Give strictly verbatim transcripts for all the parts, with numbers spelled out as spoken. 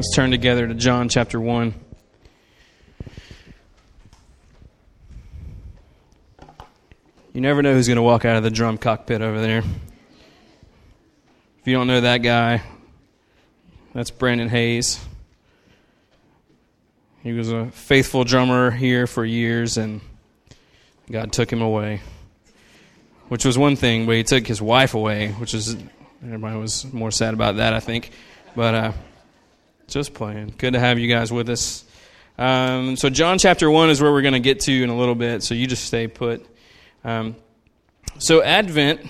Let's turn together to John chapter one. You never know who's going to walk out of the drum cockpit over there. If you don't know that guy, that's Brandon Hayes. He was a faithful drummer here for years, and God took him away, which was one thing, but he took his wife away, which is, everybody was more sad about that, I think. But uh, just playing. Good to have you guys with us. Um, so John chapter one is where we're going to get to in a little bit, so you just stay put. Um, so Advent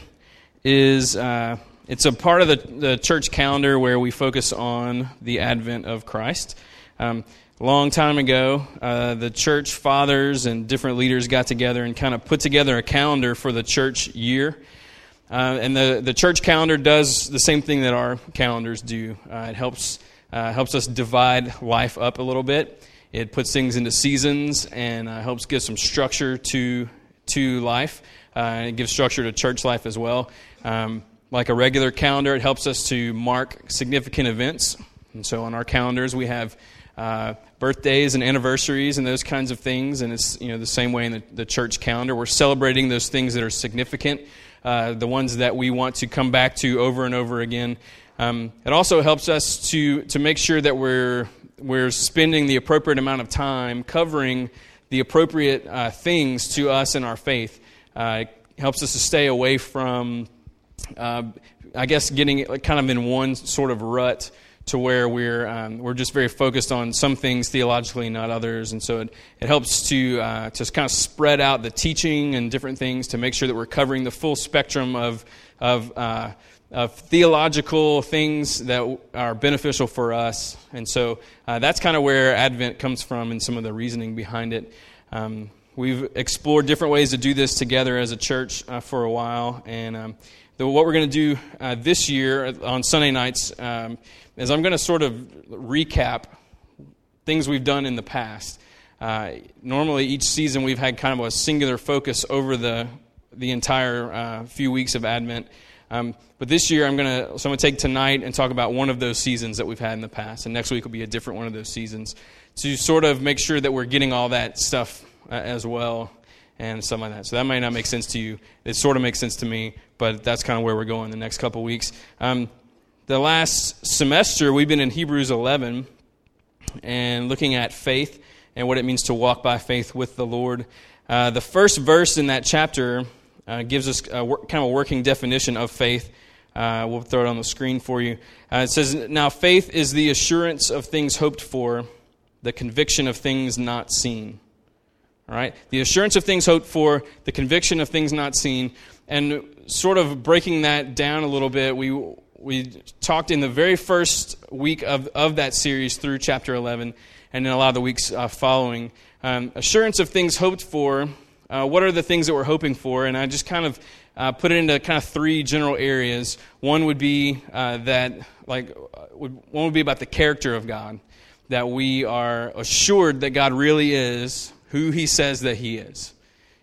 is, uh, it's a part of the, the church calendar where we focus on the advent of Christ. Um, long time ago, uh, the church fathers and different leaders got together and kind of put together a calendar for the church year. Uh, and the, the church calendar does the same thing that our calendars do. Uh, it helps, uh, helps us divide life up a little bit. It puts things into seasons and uh, helps give some structure to to life, uh, and it gives structure to church life as well. Um, like a regular calendar, it helps us to mark significant events. And so on our calendars, we have uh, birthdays and anniversaries and those kinds of things. And it's, you know, the same way in the, the church calendar. We're celebrating those things that are significant, uh, the ones that we want to come back to over and over again. Um, it also helps us to to make sure that we're we're spending the appropriate amount of time covering the appropriate uh, things to us in our faith. Uh, it helps us to stay away from, uh, I guess, getting kind of in one sort of rut to where we're um, we're just very focused on some things theologically, not others. And so it, it helps to uh, to kind of spread out the teaching and different things to make sure that we're covering the full spectrum of of uh, of theological things that are beneficial for us. And so uh, that's kind of where Advent comes from and some of the reasoning behind it. Um, we've explored different ways to do this together as a church uh, for a while. And um, the, what we're going to do uh, this year on Sunday nights um, is I'm going to sort of recap things we've done in the past. Uh, normally each season we've had kind of a singular focus over the, the entire uh, few weeks of Advent. Um, but this year, I'm gonna so I'm gonna take tonight and talk about one of those seasons that we've had in the past, and next week will be a different one of those seasons to sort of make sure that we're getting all that stuff uh, as well and some of that. So that might not make sense to you. It sort of makes sense to me, but that's kind of where we're going the next couple weeks. Um, the last semester, we've been in Hebrews eleven and looking at faith and what it means to walk by faith with the Lord. Uh, the first verse in that chapter Uh, gives us a wor- kind of a working definition of faith. Uh, we'll throw it on the screen for you. Uh, it says, "Now faith is the assurance of things hoped for, the conviction of things not seen." All right? The assurance of things hoped for, the conviction of things not seen. And sort of breaking that down a little bit, we we talked in the very first week of, of that series through chapter eleven, and then a lot of the weeks uh, following. Um, assurance of things hoped for. Uh, what are the things that we're hoping for? And I just kind of uh, put it into kind of three general areas. One would be uh, that, like, one would be about the character of God, that we are assured that God really is who He says that He is.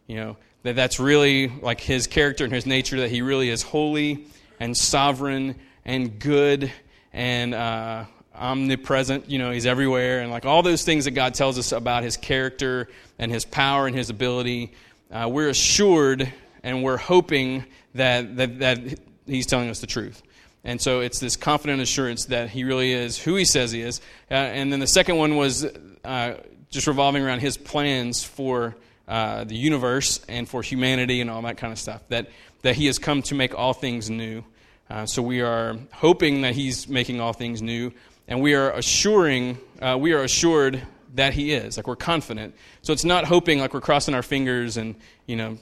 You know, that that's really like His character and His nature, that He really is holy and sovereign and good and uh, omnipresent. You know, He's everywhere, and like all those things that God tells us about His character and His power and His ability, uh, we're assured and we're hoping that, that that He's telling us the truth. And so it's this confident assurance that He really is who He says He is. Uh, and then the second one was uh, just revolving around His plans for uh, the universe and for humanity and all that kind of stuff, that, that He has come to make all things new. Uh, so we are hoping that He's making all things new, and we are assuring, uh, we are assured that He is. Like, we're confident. So it's not hoping, like we're crossing our fingers and, you know,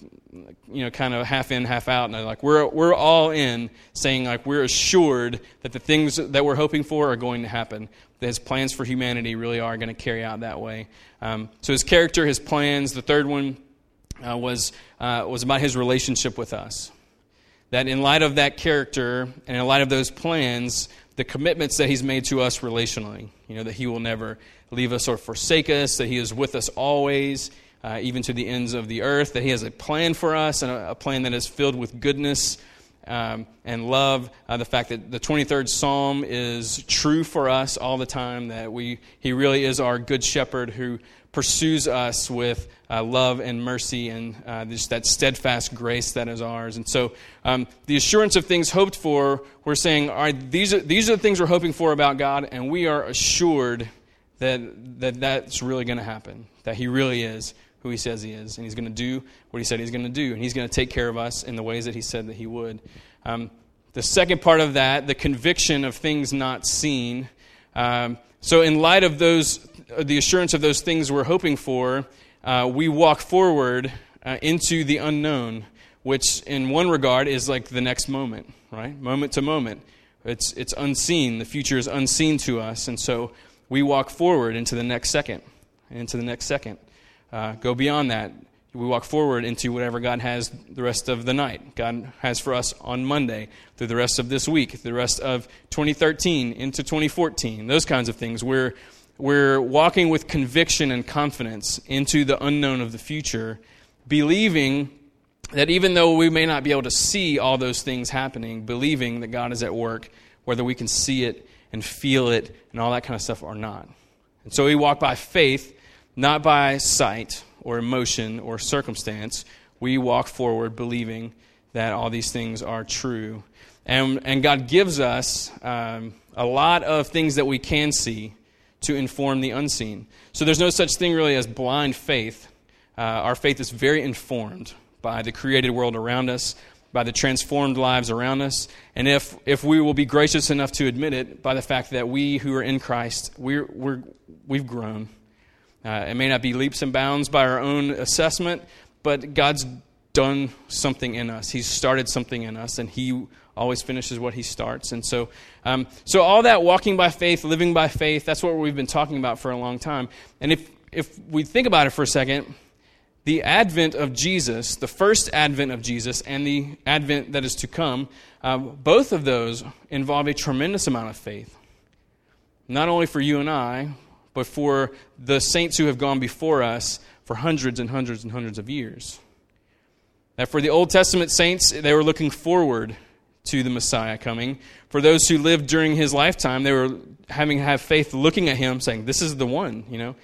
you know, kind of half in, half out. And like we're we're all in, saying like we're assured that the things that we're hoping for are going to happen. That His plans for humanity really are going to carry out that way. Um, so His character, His plans. The third one uh, was uh, was about His relationship with us. That in light of that character and in light of those plans, the commitments that He's made to us relationally, you know, that He will never leave us or forsake us, that He is with us always, uh, even to the ends of the earth, that He has a plan for us, and a, a plan that is filled with goodness um, and love uh, the fact that the twenty-third Psalm is true for us all the time, that we he really is our good shepherd who pursues us with uh, love and mercy and uh, just that steadfast grace that is ours. And so um, the assurance of things hoped for, we're saying, all right, these are, these are the things we're hoping for about God, and we are assured that, that that's really going to happen, that he really is who he says he is, and he's going to do what he said he's going to do, and he's going to take care of us in the ways that he said that he would. Um, the second part of that, the conviction of things not seen. Um, so in light of those the assurance of those things we're hoping for, uh, we walk forward uh, into the unknown, which in one regard is like the next moment, right? Moment to moment. It's it's unseen. The future is unseen to us, and so we walk forward into the next second, into the next second. Uh, go beyond that. We walk forward into whatever God has the rest of the night. God has for us on Monday, through the rest of this week, the rest of twenty thirteen, into twenty fourteen, those kinds of things. We're We're walking with conviction and confidence into the unknown of the future, believing that even though we may not be able to see all those things happening, believing that God is at work, whether we can see it and feel it and all that kind of stuff or not. And so we walk by faith, not by sight or emotion or circumstance. We walk forward believing that all these things are true. And, and God gives us um, a lot of things that we can see to inform the unseen. So there's no such thing really as blind faith. Uh, our faith is very informed by the created world around us, by the transformed lives around us, and if if we will be gracious enough to admit it, by the fact that we who are in Christ, we're, we're, we've grown. Uh, it may not be leaps and bounds by our own assessment, but God's done something in us. He's started something in us, and he always finishes what he starts. And so um, so all that walking by faith, living by faith, that's what we've been talking about for a long time. And if, if we think about it for a second, the advent of Jesus, the first advent of Jesus and the advent that is to come, uh, both of those involve a tremendous amount of faith. Not only for you and I, but for the saints who have gone before us for hundreds and hundreds and hundreds of years. That for the Old Testament saints, they were looking forward to the Messiah coming. For those who lived during his lifetime, they were having to have faith, looking at him, saying, this is the one, you know.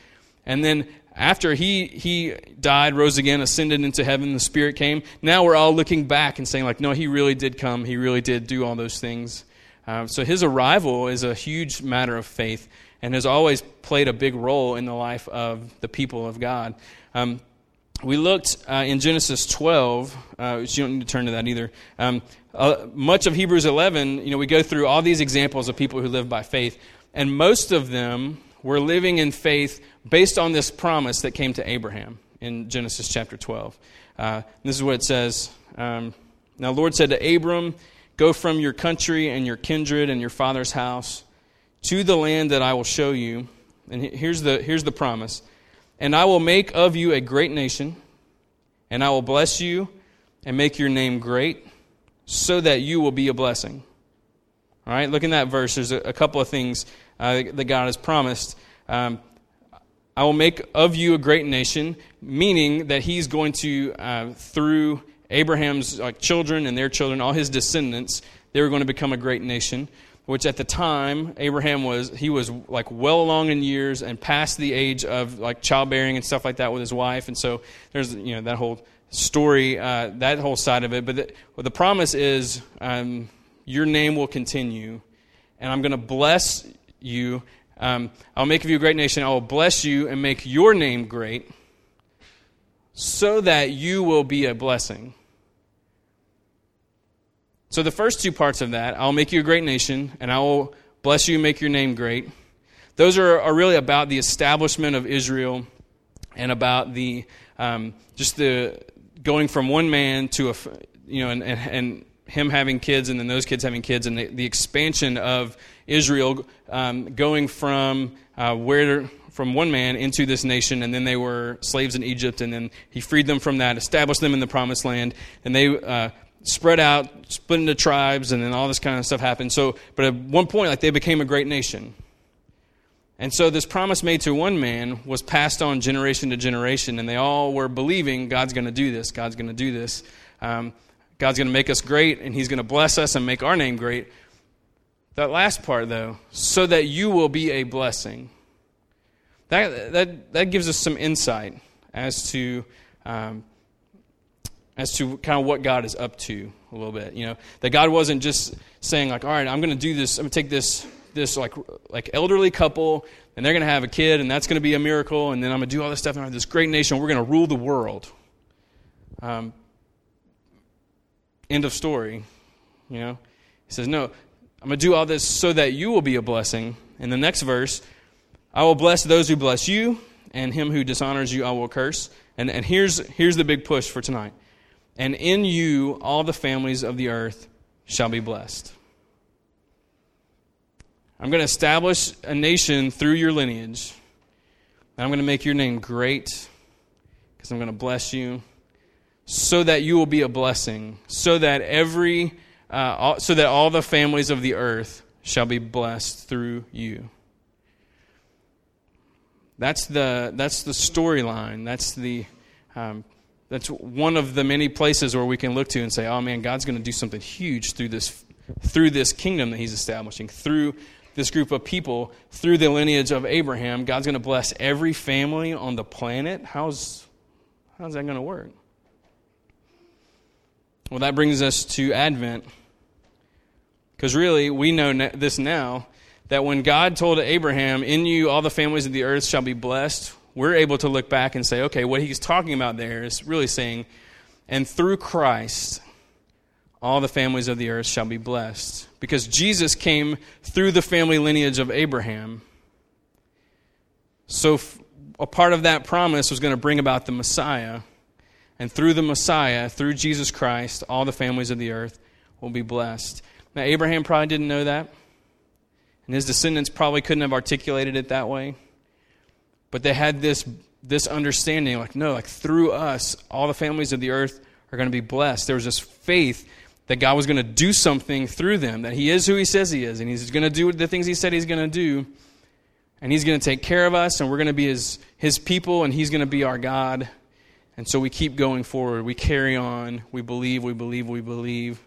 And then after he he died, rose again, ascended into heaven, the Spirit came, now we're all looking back and saying, like, no, he really did come, he really did do all those things. Um, so his arrival is a huge matter of faith and has always played a big role in the life of the people of God. Um We looked uh, in Genesis twelve, uh, which you don't need to turn to that either. Um, uh, much of Hebrews eleven, you know, we go through all these examples of people who live by faith, and most of them were living in faith based on this promise that came to Abraham in Genesis chapter twelve. Uh, this is what it says. Um, now the Lord said to Abram, go from your country and your kindred and your father's house to the land that I will show you. And here's the here's the promise. And I will make of you a great nation, and I will bless you and make your name great, so that you will be a blessing. All right, look in that verse. There's a couple of things uh, that God has promised. Um, I will make of you a great nation, meaning that he's going to, uh, through Abraham's uh, children and their children, all his descendants, they were going to become a great nation, which at the time, Abraham was, he was like well along in years and past the age of like childbearing and stuff like that with his wife. And so there's, you know, that whole story, uh, that whole side of it. But the, well, the promise is um, your name will continue and I'm going to bless you. Um, I'll make of you a great nation. I will bless you and make your name great so that you will be a blessing. So the first two parts of that, I'll make you a great nation, and I will bless you and make your name great. Those are, are really about the establishment of Israel and about the um, just the going from one man to a, you know, and, and, and him having kids and then those kids having kids and the, the expansion of Israel um, going from uh, where from one man into this nation, and then they were slaves in Egypt, and then he freed them from that, established them in the promised land, and they... Uh, spread out, split into tribes, and then all this kind of stuff happened. So, but at one point, like, they became a great nation. And so this promise made to one man was passed on generation to generation, and they all were believing God's going to do this, God's going to do this. Um, God's going to make us great, and he's going to bless us and make our name great. That last part, though, so that you will be a blessing. That that that gives us some insight as to um, as to kind of what God is up to a little bit. You know, that God wasn't just saying like, all right, I'm going to do this. I'm going to take this this like like elderly couple, and they're going to have a kid, and that's going to be a miracle. And then I'm going to do all this stuff, and I have this great nation. We're going to rule the world. Um, end of story. You know, he says, no, I'm going to do all this so that you will be a blessing. In the next verse, I will bless those who bless you, and him who dishonors you I will curse. And and here's here's the big push for tonight. And in you all the families of the earth shall be blessed. I'm going to establish a nation through your lineage. And I'm going to make your name great, because I'm going to bless you, so that you will be a blessing, so that every uh, all, so that all the families of the earth shall be blessed through you. That's the that's the storyline. That's the um, that's one of the many places where we can look to and say, "Oh man, God's going to do something huge through this through this kingdom that he's establishing, through this group of people, through the lineage of Abraham. God's going to bless every family on the planet." How's how's that going to work? Well, that brings us to Advent, because really we know this now. That when God told Abraham, in you all the families of the earth shall be blessed, we're able to look back and say, okay, what he's talking about there is really saying, and through Christ, all the families of the earth shall be blessed. Because Jesus came through the family lineage of Abraham. So a part of that promise was going to bring about the Messiah. And through the Messiah, through Jesus Christ, all the families of the earth will be blessed. Now, Abraham probably didn't know that. And his descendants probably couldn't have articulated it that way. But they had this this understanding, like, no, like through us, all the families of the earth are going to be blessed. There was this faith that God was going to do something through them, that he is who he says he is, and he's going to do the things he said he's going to do, and he's going to take care of us, and we're going to be his, his people, and he's going to be our God. And so we keep going forward. We carry on. We believe, we believe, we believe.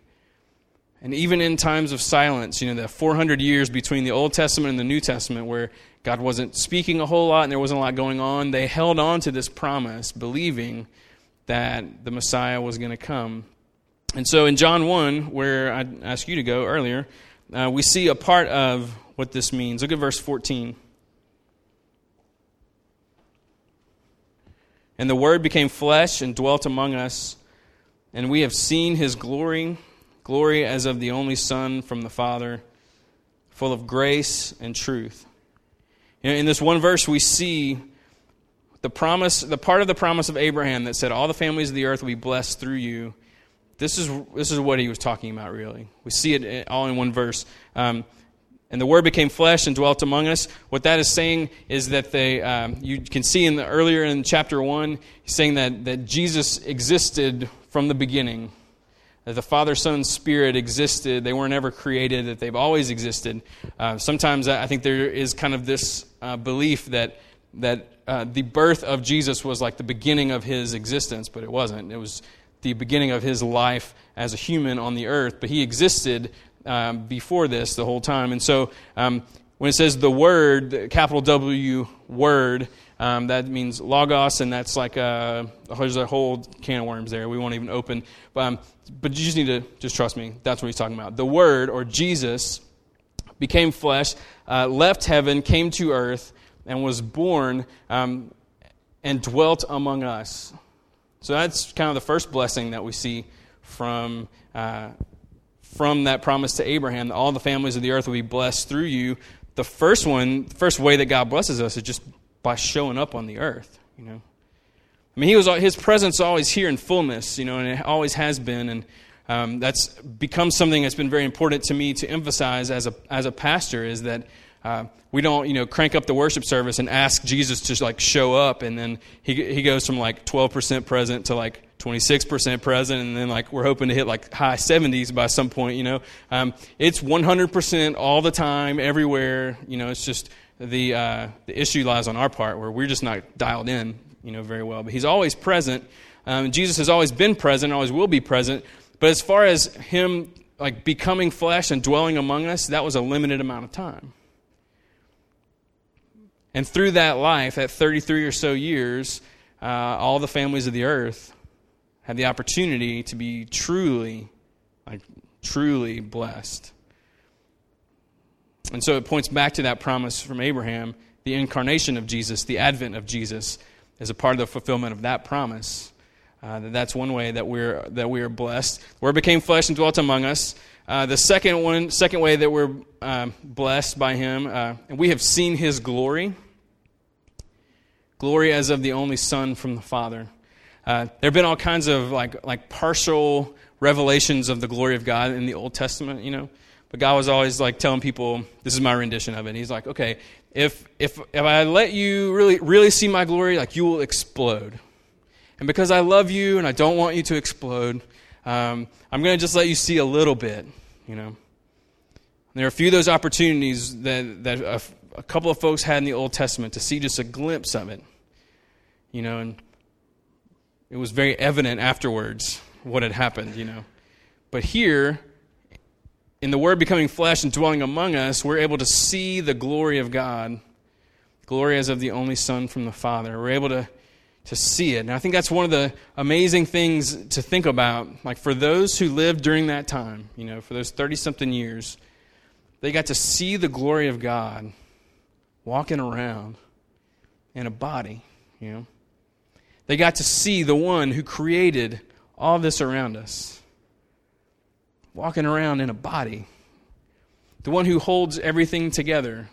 And even in times of silence, you know, the four hundred years between the Old Testament and the New Testament where God wasn't speaking a whole lot and there wasn't a lot going on, they held on to this promise, believing that the Messiah was going to come. And so in John one, where I asked you to go earlier, uh, we see a part of what this means. Look at verse fourteen. And the Word became flesh and dwelt among us, and we have seen his glory, glory as of the only Son from the Father, full of grace and truth. You know, in this one verse, we see the promise, the part of the promise of Abraham that said, all the families of the earth will be blessed through you. This is this is what he was talking about, really. We see it all in one verse. Um, and the Word became flesh and dwelt among us. What that is saying is that they, um, you can see in the earlier in chapter one, he's saying that, that Jesus existed from the beginning. That the Father, Son, Spirit existed. They weren't ever created, that they've always existed. Uh, sometimes I think there is kind of this uh, belief that that uh, the birth of Jesus was like the beginning of his existence, but it wasn't. It was the beginning of his life as a human on the earth, but he existed um, before this the whole time. And so um, when it says the Word, the capital W Word, Um, that means logos, and that's like a, there's a whole can of worms there. We won't even open. Um, but you just need to just trust me. That's what he's talking about. The Word, or Jesus, became flesh, uh, left heaven, came to earth, and was born um, and dwelt among us. So that's kind of the first blessing that we see from uh, from that promise to Abraham, that all the families of the earth will be blessed through you. The first one, the first way that God blesses us is just by showing up on the earth, you know. I mean, he was his presence always here in fullness, you know, and it always has been, and um, that's become something that's been very important to me to emphasize as a as a pastor, is that uh, we don't, you know, crank up the worship service and ask Jesus to like show up, and then he he goes from like twelve percent present to like twenty-six percent present, and then like we're hoping to hit like high seventies by some point, you know. Um, it's one hundred percent all the time, everywhere, you know. It's just. The uh, the issue lies on our part, where we're just not dialed in, you know, very well. But he's always present. Um, Jesus has always been present, always will be present. But as far as him like becoming flesh and dwelling among us, that was a limited amount of time. And through that life, at thirty-three or so years, uh, all the families of the earth had the opportunity to be truly, like truly blessed. And so it points back to that promise from Abraham. The incarnation of Jesus, the advent of Jesus, is a part of the fulfillment of that promise. Uh, that's one way that we're that we are blessed. The Word became flesh and dwelt among us. Uh, the second one, second way that we're uh, blessed by Him, uh, and we have seen His glory, glory as of the only Son from the Father. Uh, there have been all kinds of like like partial revelations of the glory of God in the Old Testament, you know. But God was always like telling people, this is my rendition of it. And he's like, okay, if if if I let you really really see my glory, like you will explode. And because I love you and I don't want you to explode, um, I'm going to just let you see a little bit, you know. And there are a few of those opportunities that, that a, a couple of folks had in the Old Testament to see just a glimpse of it, you know. And it was very evident afterwards what had happened, you know. But here, in the Word becoming flesh and dwelling among us, we're able to see the glory of God, glory as of the only Son from the Father. We're able to, to see it. And I think that's one of the amazing things to think about. Like for those who lived during that time, you know, for those thirty-something years, they got to see the glory of God walking around in a body, you know. They got to see the one who created all this around us, walking around in a body. The one who holds everything together.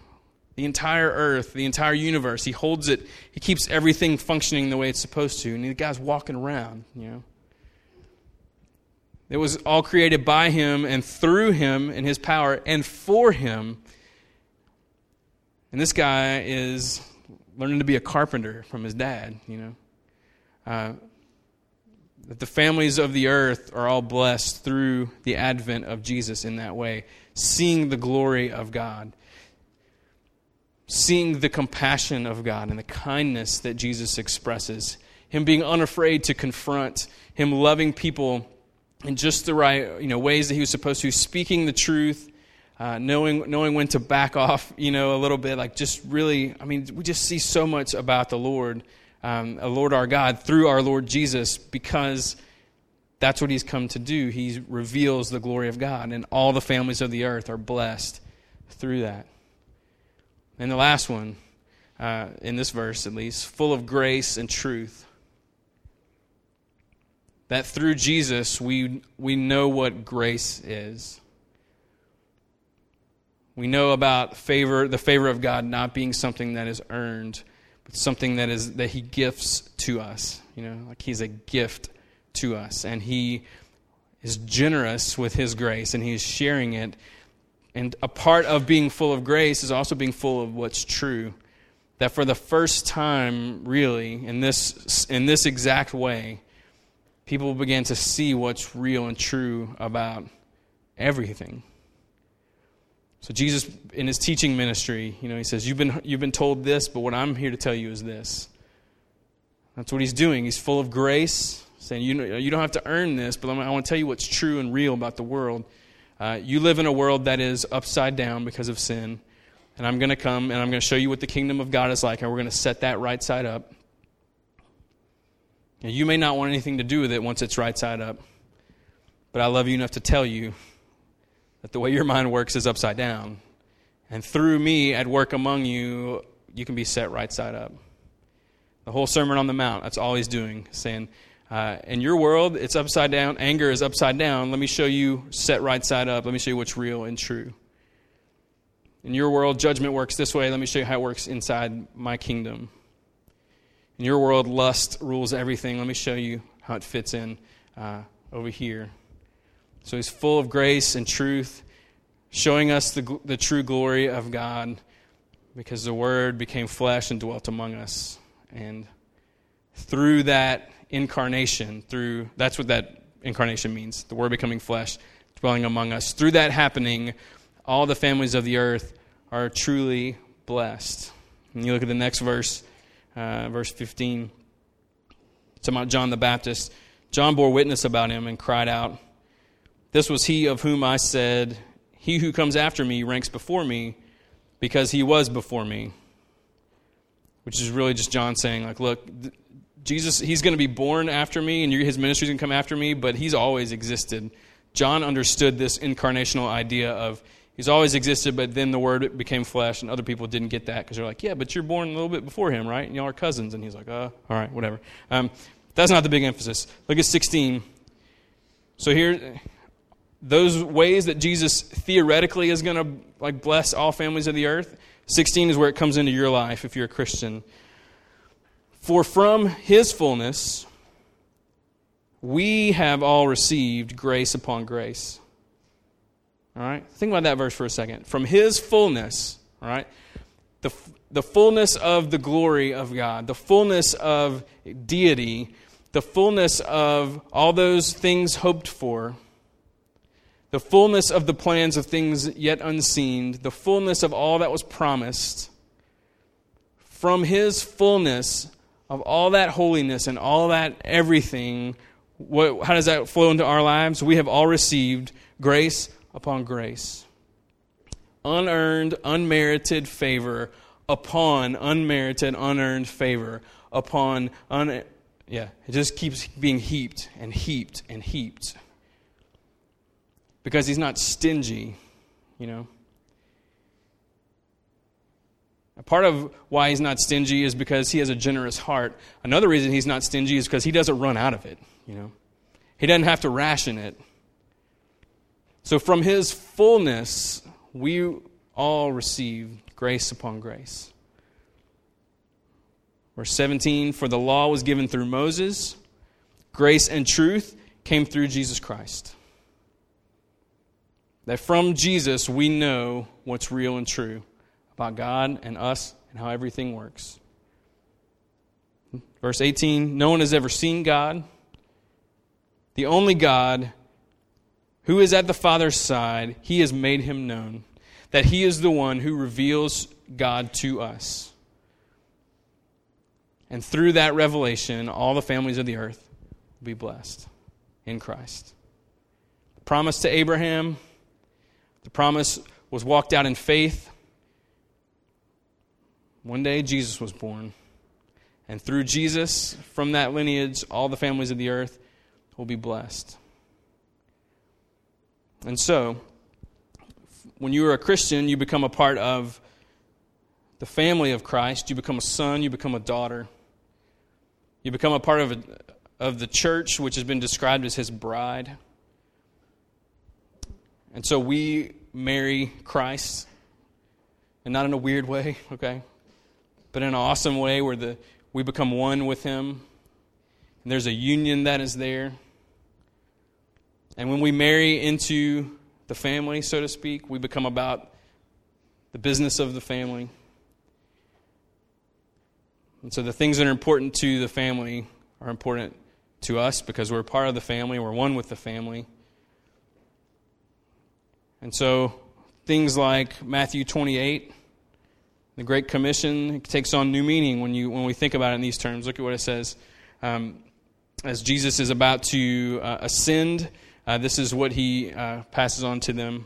The entire earth, the entire universe. He holds it. He keeps everything functioning the way it's supposed to. And the guy's walking around, you know. It was all created by him and through him in his power and for him. And this guy is learning to be a carpenter from his dad, you know. Uh, That the families of the earth are all blessed through the advent of Jesus in that way. Seeing the glory of God. Seeing the compassion of God and the kindness that Jesus expresses. Him being unafraid to confront. Him loving people in just the right, you know, ways that he was supposed to. Speaking the truth. Uh, knowing knowing when to back off, you know, a little bit. Like just really, I mean, we just see so much about the Lord. Um, a Lord our God through our Lord Jesus, because that's what he's come to do. He reveals the glory of God, and all the families of the earth are blessed through that. And the last one, uh, in this verse at least, full of grace and truth. That through Jesus we we know what grace is. We know about favor, the favor of God not being something that is earned, something that is that he gifts to us, you know, like he's a gift to us, and he is generous with his grace, and he is sharing it. And a part of being full of grace is also being full of what's true. That for the first time, really, in this in this exact way, people began to see what's real and true about everything. So Jesus, in his teaching ministry, you know, he says, you've been you've been told this, but what I'm here to tell you is this. That's what he's doing. He's full of grace, saying, you know, you don't have to earn this, but I want to tell you what's true and real about the world. Uh, you live in a world that is upside down because of sin, and I'm going to come, and I'm going to show you what the kingdom of God is like, and we're going to set that right side up. And you may not want anything to do with it once it's right side up, but I love you enough to tell you that the way your mind works is upside down. And through me at work among you, you can be set right side up. The whole Sermon on the Mount, that's all he's doing, saying, uh, in your world, it's upside down. Anger is upside down. Let me show you set right side up. Let me show you what's real and true. In your world, judgment works this way. Let me show you how it works inside my kingdom. In your world, lust rules everything. Let me show you how it fits in uh, over here. So he's full of grace and truth, showing us the the true glory of God, because the Word became flesh and dwelt among us. And through that incarnation, through that's what that incarnation means, the Word becoming flesh, dwelling among us. Through that happening, all the families of the earth are truly blessed. And you look at the next verse, uh, verse fifteen. It's about John the Baptist. John bore witness about him and cried out, This was he of whom I said, he who comes after me ranks before me because he was before me. Which is really just John saying, like, look, Jesus, he's going to be born after me and his ministry's going to come after me, but he's always existed. John understood this incarnational idea of he's always existed, but then the word became flesh, and other people didn't get that because they're like, yeah, but you're born a little bit before him, right? And y'all are cousins. And he's like, uh, all right, whatever. Um, that's not the big emphasis. Look at sixteen. So here, those ways that Jesus theoretically is going to like bless all families of the earth, sixteen is where it comes into your life if you're a Christian. For from his fullness, we have all received grace upon grace. All right? Think about that verse for a second. From his fullness, all right? The the fullness of the glory of God, the fullness of deity, the fullness of all those things hoped for, the fullness of the plans of things yet unseen, the fullness of all that was promised. From his fullness of all that holiness and all that everything, what, how does that flow into our lives? We have all received grace upon grace. Unearned, unmerited favor upon unmerited, unearned favor upon, un- yeah, it just keeps being heaped and heaped and heaped. Because he's not stingy, you know. Part of why he's not stingy is because he has a generous heart. Another reason he's not stingy is because he doesn't run out of it, you know. He doesn't have to ration it. So from his fullness, we all receive grace upon grace. Verse seventeen, for the law was given through Moses. Grace and truth came through Jesus Christ. That from Jesus we know what's real and true about God and us and how everything works. Verse eighteen, no one has ever seen God. The only God who is at the Father's side, he has made him known. That he is the one who reveals God to us. And through that revelation, all the families of the earth will be blessed in Christ. The promise to Abraham, the promise was walked out in faith. One day Jesus was born. And through Jesus, from that lineage, all the families of the earth will be blessed. And so, when you are a Christian, you become a part of the family of Christ. You become a son. You become a daughter. You become a part of, a, of the church, which has been described as his bride. And so we marry Christ, and not in a weird way, okay? But in an awesome way where the we become one with him. And there's a union that is there. And when we marry into the family, so to speak, we become about the business of the family. And so the things that are important to the family are important to us because we're part of the family, we're one with the family. And so things like Matthew twenty-eight, the Great Commission, it takes on new meaning when you when we think about it in these terms. Look at what it says. Um, as Jesus is about to uh, ascend, uh, this is what he uh, passes on to them.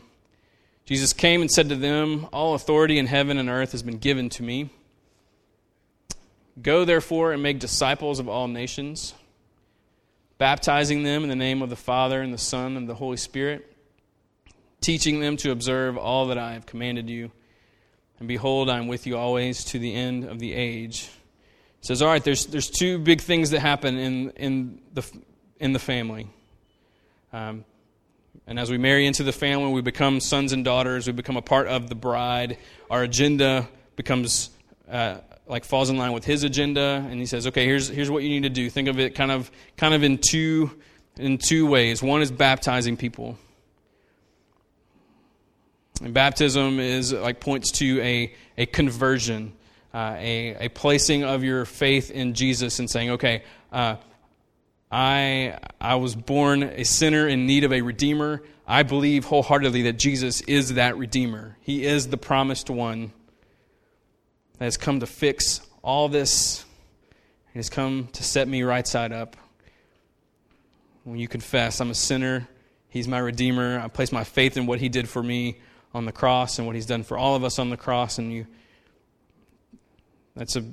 Jesus came and said to them, all authority in heaven and earth has been given to me. Go therefore and make disciples of all nations, baptizing them in the name of the Father and the Son and the Holy Spirit, teaching them to observe all that I have commanded you. And behold, I am with you always to the end of the age. It says, all right, there's there's two big things that happen in in the in the family. Um, and as we marry into the family, we become sons and daughters. We become a part of the bride. Our agenda becomes uh, like falls in line with his agenda. And he says, okay, here's here's what you need to do. Think of it kind of kind of in two in two ways. One is baptizing people. And baptism is like points to a, a conversion, uh, a, a placing of your faith in Jesus and saying, okay, uh, I I was born a sinner in need of a redeemer. I believe wholeheartedly that Jesus is that redeemer. He is the promised one that has come to fix all this and has come to set me right side up. When you confess, I'm a sinner. He's my Redeemer. I place my faith in what He did for me on the cross and what He's done for all of us on the cross. And you, that's a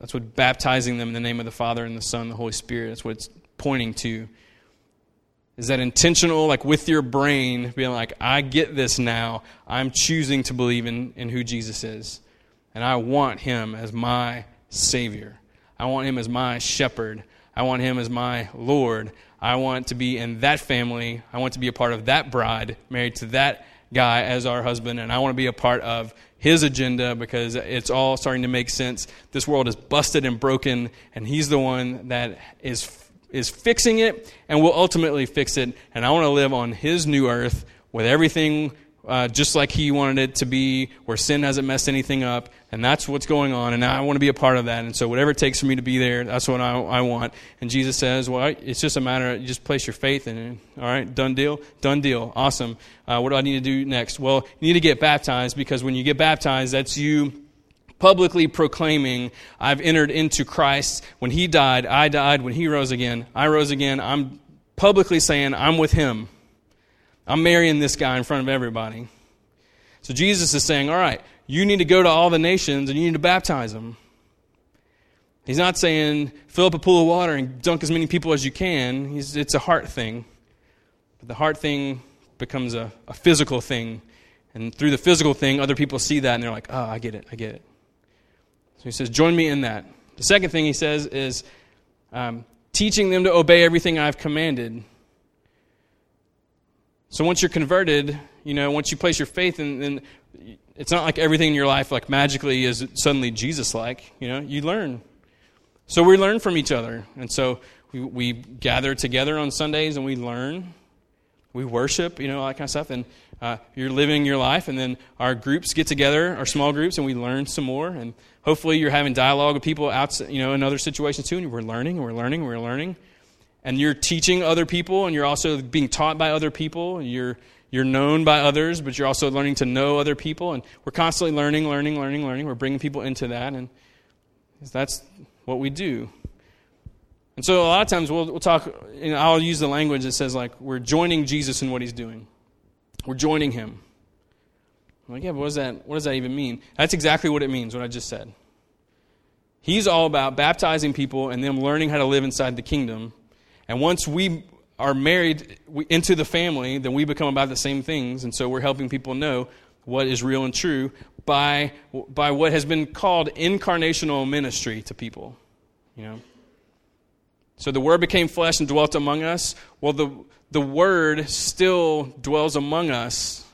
that's what baptizing them in the name of the Father and the Son and the Holy Spirit, that's what it's pointing to. Is that intentional, like with your brain, being like, I get this now. I'm choosing to believe in, in who Jesus is. And I want Him as my Savior. I want Him as my Shepherd. I want Him as my Lord. I want to be in that family. I want to be a part of that bride, married to that guy as our husband. And I want to be a part of His agenda because it's all starting to make sense. This world is busted and broken, and He's the one that is is fixing it and will ultimately fix it. And I want to live on His new earth with everything uh, just like He wanted it to be, where sin hasn't messed anything up. And that's what's going on. And I want to be a part of that. And so whatever it takes for me to be there, that's what I, I want. And Jesus says, well, it's just a matter of you just place your faith in it. All right, done deal? Done deal. Awesome. Uh, what do I need to do next? Well, you need to get baptized, because when you get baptized, that's you publicly proclaiming, I've entered into Christ. When He died, I died. When He rose again, I rose again. I'm publicly saying, I'm with Him. I'm marrying this guy in front of everybody. So Jesus is saying, all right, you need to go to all the nations and you need to baptize them. He's not saying, fill up a pool of water and dunk as many people as you can. He's, it's a heart thing. But the heart thing becomes a, a physical thing. And through the physical thing, other people see that and they're like, oh, I get it, I get it. So He says, join me in that. The second thing He says is um, teaching them to obey everything I've commanded. So once you're converted, you know, once you place your faith in, in it's not like everything in your life like magically is suddenly Jesus-like. You know, you learn. So we learn from each other. And so we, we gather together on Sundays and we learn. We worship, you know, all that kind of stuff. And uh, you're living your life. And then our groups get together, our small groups, and we learn some more. And hopefully you're having dialogue with people outside, you know, in other situations too, and we're learning, and we're learning, and we're learning. And you're teaching other people, and you're also being taught by other people, and you're you're known by others, but you're also learning to know other people, and we're constantly learning, learning, learning, learning. We're bringing people into that, and that's what we do. And so a lot of times we'll, we'll talk, and I'll use the language that says, like, we're joining Jesus in what He's doing. We're joining Him. I'm like, yeah, but what does that, what does that even mean? That's exactly what it means, what I just said. He's all about baptizing people and them learning how to live inside the kingdom. And once we are married into the family, then we become about the same things. And so we're helping people know what is real and true by by what has been called incarnational ministry to people. You know. So the Word became flesh and dwelt among us. Well, the the Word still dwells among us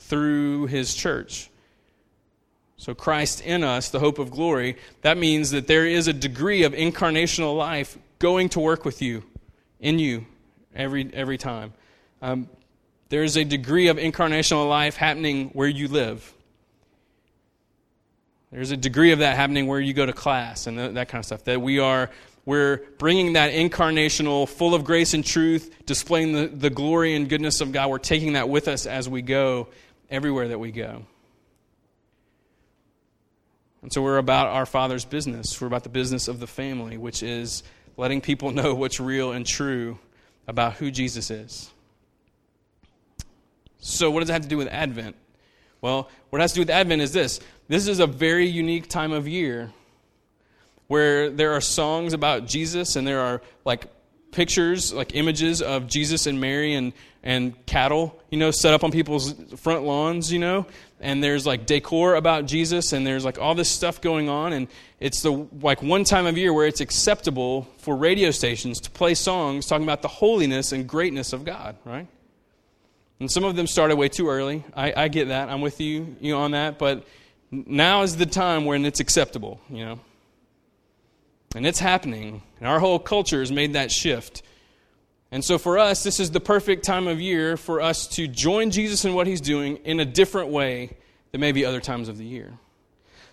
through His church. So Christ in us, the hope of glory, that means that there is a degree of incarnational life going to work with you, in you, every every time. Um, there is a degree of incarnational life happening where you live. There's a degree of that happening where you go to class and th- that kind of stuff. That we are, we're bringing that incarnational, full of grace and truth, displaying the, the glory and goodness of God. We're taking that with us as we go, everywhere that we go. And so we're about our Father's business. We're about the business of the family, which is letting people know what's real and true about who Jesus is. So what does it have to do with Advent? Well, what it has to do with Advent is this. This is a very unique time of year where there are songs about Jesus and there are like pictures, like images of Jesus and Mary and, and cattle, you know, set up on people's front lawns, you know, and there's like decor about Jesus and there's like all this stuff going on, and it's the like one time of year where it's acceptable for radio stations to play songs talking about the holiness and greatness of God, right? And some of them started way too early. I, I get that. I'm with you, you know, on that, but now is the time when it's acceptable, you know. And it's happening. And our whole culture has made that shift. And so for us, this is the perfect time of year for us to join Jesus in what He's doing in a different way than maybe other times of the year.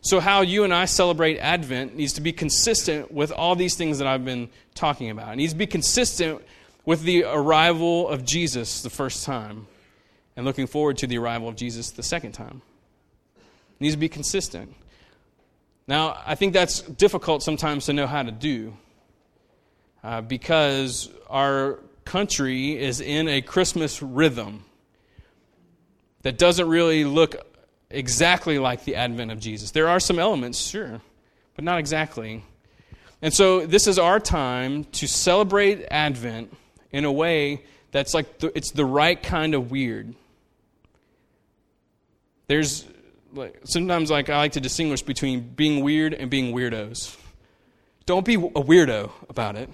So how you and I celebrate Advent needs to be consistent with all these things that I've been talking about. It needs to be consistent with the arrival of Jesus the first time and looking forward to the arrival of Jesus the second time. It needs to be consistent. Now, I think that's difficult sometimes to know how to do uh, because our country is in a Christmas rhythm that doesn't really look exactly like the advent of Jesus. There are some elements, sure, but not exactly. And so this is our time to celebrate Advent in a way that's like, the, it's the right kind of weird. There's, like, sometimes like I like to distinguish between being weird and being weirdos. Don't be a weirdo about it.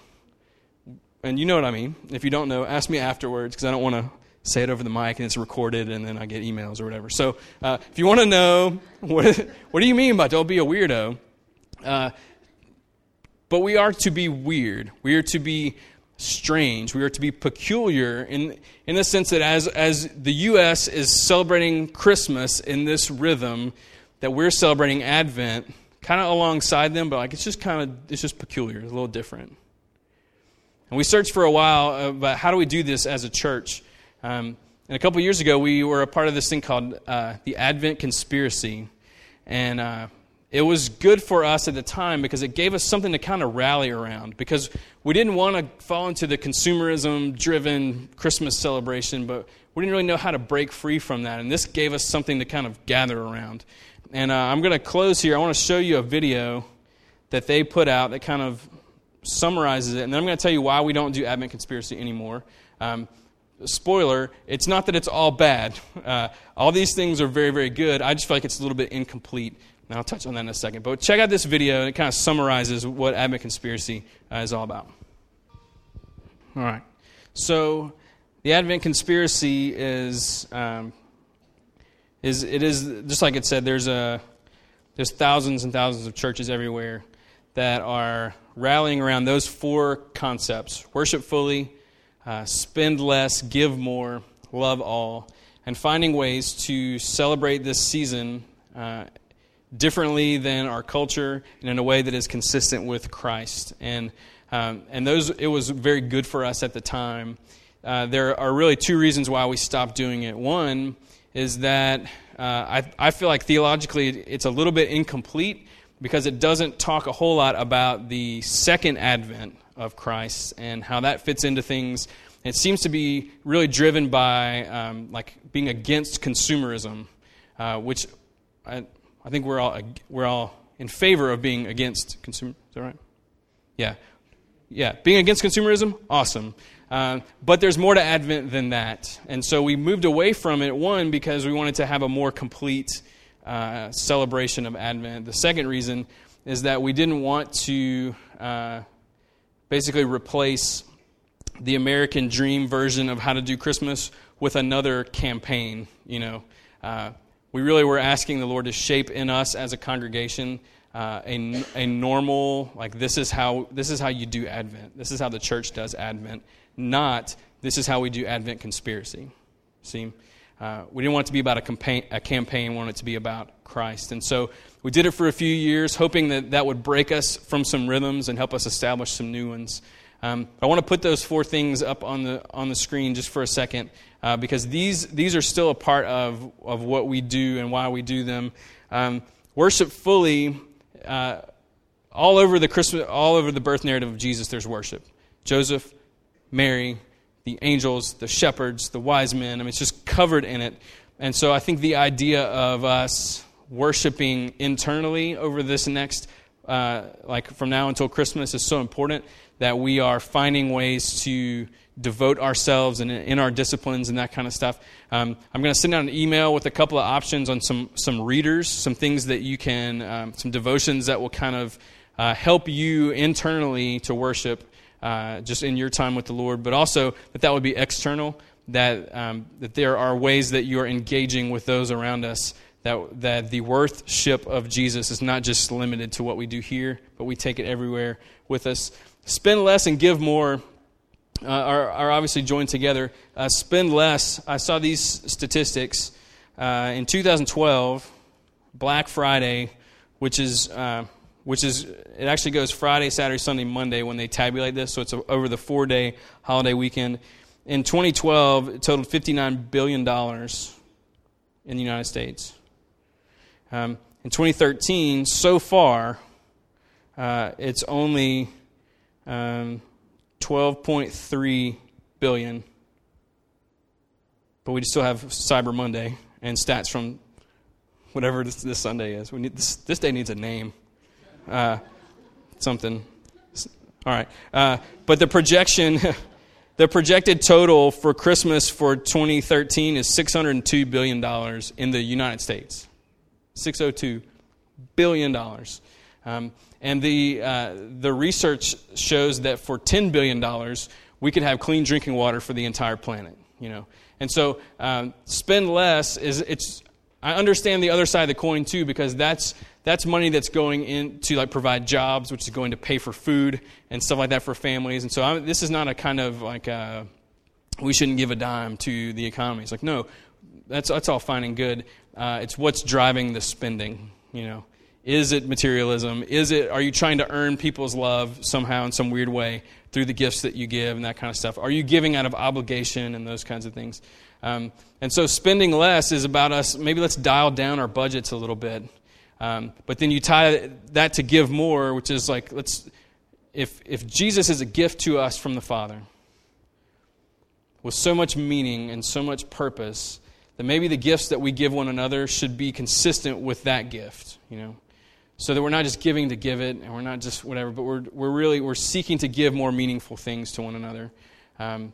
And you know what I mean. If you don't know, ask me afterwards, because I don't want to say it over the mic and it's recorded and then I get emails or whatever. So uh, if you want to know, what, what do you mean by don't be a weirdo? Uh, but we are to be weird. We are to be strange. We are to be peculiar in in the sense that as as the U S is celebrating Christmas in this rhythm, that we're celebrating Advent kind of alongside them, but like it's just kind of, it's just peculiar. It's a little different. And we searched for a while about how do we do this as a church. Um, and a couple years ago, we were a part of this thing called uh, the Advent Conspiracy. And uh, it was good for us at the time because it gave us something to kind of rally around. Because we didn't want to fall into the consumerism-driven Christmas celebration, but we didn't really know how to break free from that. And this gave us something to kind of gather around. And uh, I'm going to close here. I want to show you a video that they put out that kind of summarizes it. And then I'm going to tell you why we don't do Advent Conspiracy anymore. Um Spoiler, it's not that it's all bad. Uh, all these things are very, very good. I just feel like it's a little bit incomplete. And I'll touch on that in a second. But check out this video, and it kind of summarizes what Advent Conspiracy uh, is all about. All right. So the Advent Conspiracy is, um, is it is just like it said, there's, a, there's thousands and thousands of churches everywhere that are rallying around those four concepts: worship fully, Uh, spend less, give more, love all, and finding ways to celebrate this season uh, differently than our culture and in a way that is consistent with Christ. And um, and those it was very good for us at the time. Uh, there are really two reasons why we stopped doing it. One is that uh, I I feel like theologically it's a little bit incomplete because it doesn't talk a whole lot about the second advent of Christ and how that fits into things. It seems to be really driven by um, like being against consumerism, uh, which I, I think we're all we're all in favor of being against consumer. Is that right? Yeah, yeah. Being against consumerism, awesome. Uh, but there's more to Advent than that, and so we moved away from it. One, because we wanted to have a more complete uh, celebration of Advent. The second reason is that we didn't want to Uh, basically replace the American dream version of how to do Christmas with another campaign. You know, uh, we really were asking the Lord to shape in us as a congregation uh, a a normal, like this is how this is how you do Advent. This is how the church does Advent. Not this is how we do Advent Conspiracy. See, uh, we didn't want it to be about a campaign. A campaign, we wanted it to be about Christ, and so we did it for a few years, hoping that that would break us from some rhythms and help us establish some new ones. Um, I want to put those four things up on the on the screen just for a second, uh, because these these are still a part of, of what we do and why we do them. Um, worship fully, uh, all over the Christmas, all over the birth narrative of Jesus. There's worship: Joseph, Mary, the angels, the shepherds, the wise men. I mean, it's just covered in it. And so I think the idea of us worshiping internally over this next, uh, like from now until Christmas, is so important that we are finding ways to devote ourselves and in, in our disciplines and that kind of stuff. Um, I'm going to send out an email with a couple of options on some some readers, some things that you can, um, some devotions that will kind of uh, help you internally to worship uh, just in your time with the Lord, but also that that would be external, that um, that there are ways that you are engaging with those around us. That that the worthship of Jesus is not just limited to what we do here, but we take it everywhere with us. Spend less and give more uh, are, are obviously joined together. Uh, spend less. I saw these statistics. Uh, in two thousand twelve, Black Friday, which is, uh, which is it actually goes Friday, Saturday, Sunday, Monday when they tabulate this, so it's a, over the four-day holiday weekend. In twenty twelve, it totaled fifty-nine billion dollars in the United States. Um, in twenty thirteen, so far, uh, it's only um, twelve point three billion dollars billion, but we still have Cyber Monday and stats from whatever this, this Sunday is. We need this, this day needs a name, uh, something. All right, uh, but the projection, the projected total for Christmas for twenty thirteen is six hundred two billion dollars in the United States, six hundred two billion dollars. Um, and the uh, the research shows that for ten billion dollars, we could have clean drinking water for the entire planet. You know, and so um, spend less is it's. I understand the other side of the coin too, because that's that's money that's going in to like provide jobs, which is going to pay for food and stuff like that for families. And so I'm, this is not a kind of like a, we shouldn't give a dime to the economy. It's like no, that's that's all fine and good. Uh, it's what's driving the spending. You know, is it materialism? Is it are you trying to earn people's love somehow in some weird way through the gifts that you give and that kind of stuff? Are you giving out of obligation and those kinds of things? Um, and so spending less is about us, maybe let's dial down our budgets a little bit. Um, but then you tie that to give more, which is like, let's, if if Jesus is a gift to us from the Father with so much meaning and so much purpose, then maybe the gifts that we give one another should be consistent with that gift, you know, so that we're not just giving to give it and we're not just whatever, but we're we're really, we're seeking to give more meaningful things to one another. Um,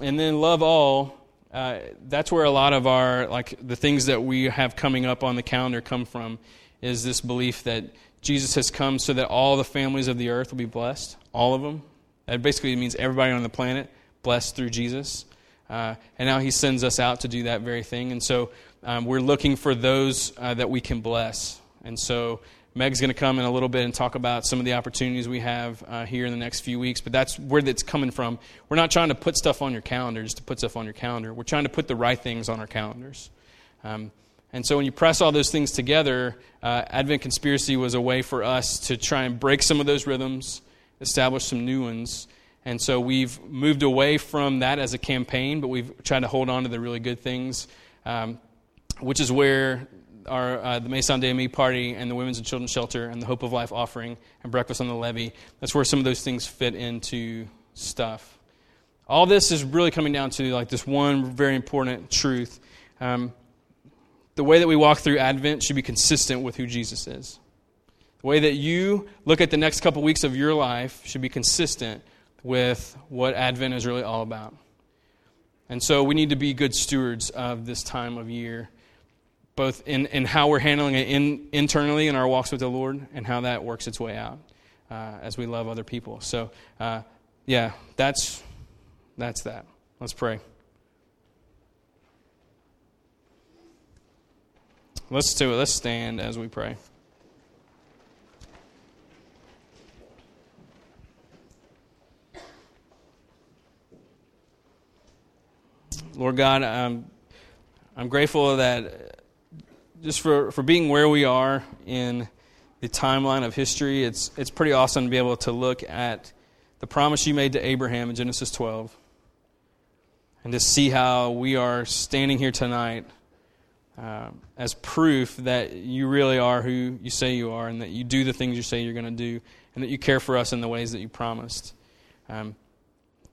and then love all. Uh, that's where a lot of our, like, the things that we have coming up on the calendar come from, is this belief that Jesus has come so that all the families of the earth will be blessed, all of them. That basically means everybody on the planet blessed through Jesus. Uh, and now he sends us out to do that very thing. And so um, we're looking for those uh, that we can bless. And so Meg's going to come in a little bit and talk about some of the opportunities we have uh, here in the next few weeks, but that's where that's coming from. We're not trying to put stuff on your calendar just to put stuff on your calendar. We're trying to put the right things on our calendars. Um, and so when you press all those things together, uh, Advent Conspiracy was a way for us to try and break some of those rhythms, establish some new ones. And so we've moved away from that as a campaign, but we've tried to hold on to the really good things, um, which is where Our, uh, the Maison de Amis party and the Women's and Children's Shelter and the Hope of Life offering and Breakfast on the Levee. That's where some of those things fit into stuff. All this is really coming down to like this one very important truth. Um, the way that we walk through Advent should be consistent with who Jesus is. The way that you look at the next couple weeks of your life should be consistent with what Advent is really all about. And so we need to be good stewards of this time of year, both in, in how we're handling it in, internally in our walks with the Lord and how that works its way out uh, as we love other people. So, uh, yeah, that's that's that. Let's pray. Let's do it. Let's stand as we pray. Lord God, um, I'm grateful that just for, for being where we are in the timeline of history, it's it's pretty awesome to be able to look at the promise you made to Abraham in Genesis twelve and to see how we are standing here tonight uh, as proof that you really are who you say you are and that you do the things you say you're going to do and that you care for us in the ways that you promised. Um,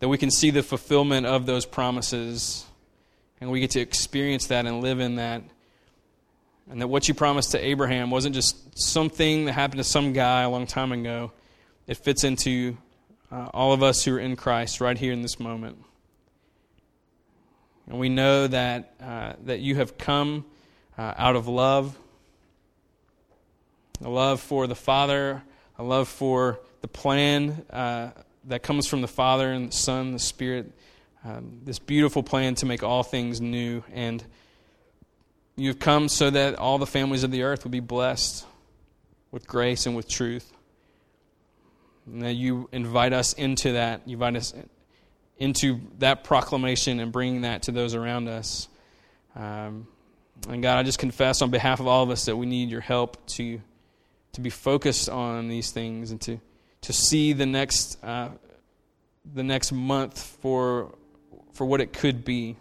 that we can see the fulfillment of those promises and we get to experience that and live in that. And that what you promised to Abraham wasn't just something that happened to some guy a long time ago. It fits into uh, all of us who are in Christ right here in this moment. And we know that uh, that you have come uh, out of love. A love for the Father. A love for the plan uh, that comes from the Father and the Son, the Spirit. Um, this beautiful plan to make all things new and you've come so that all the families of the earth will be blessed with grace and with truth. And that you invite us into that. You invite us into that proclamation and bringing that to those around us. Um, and God, I just confess on behalf of all of us that we need your help to to be focused on these things and to to see the next uh, the next month for for what it could be.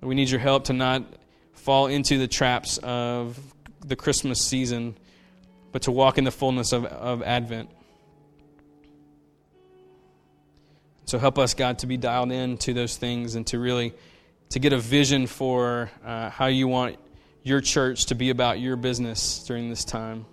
We need your help to not fall into the traps of the Christmas season, but to walk in the fullness of, of Advent. So help us, God, to be dialed in to those things and to really to get a vision for uh, how you want your church to be about your business during this time.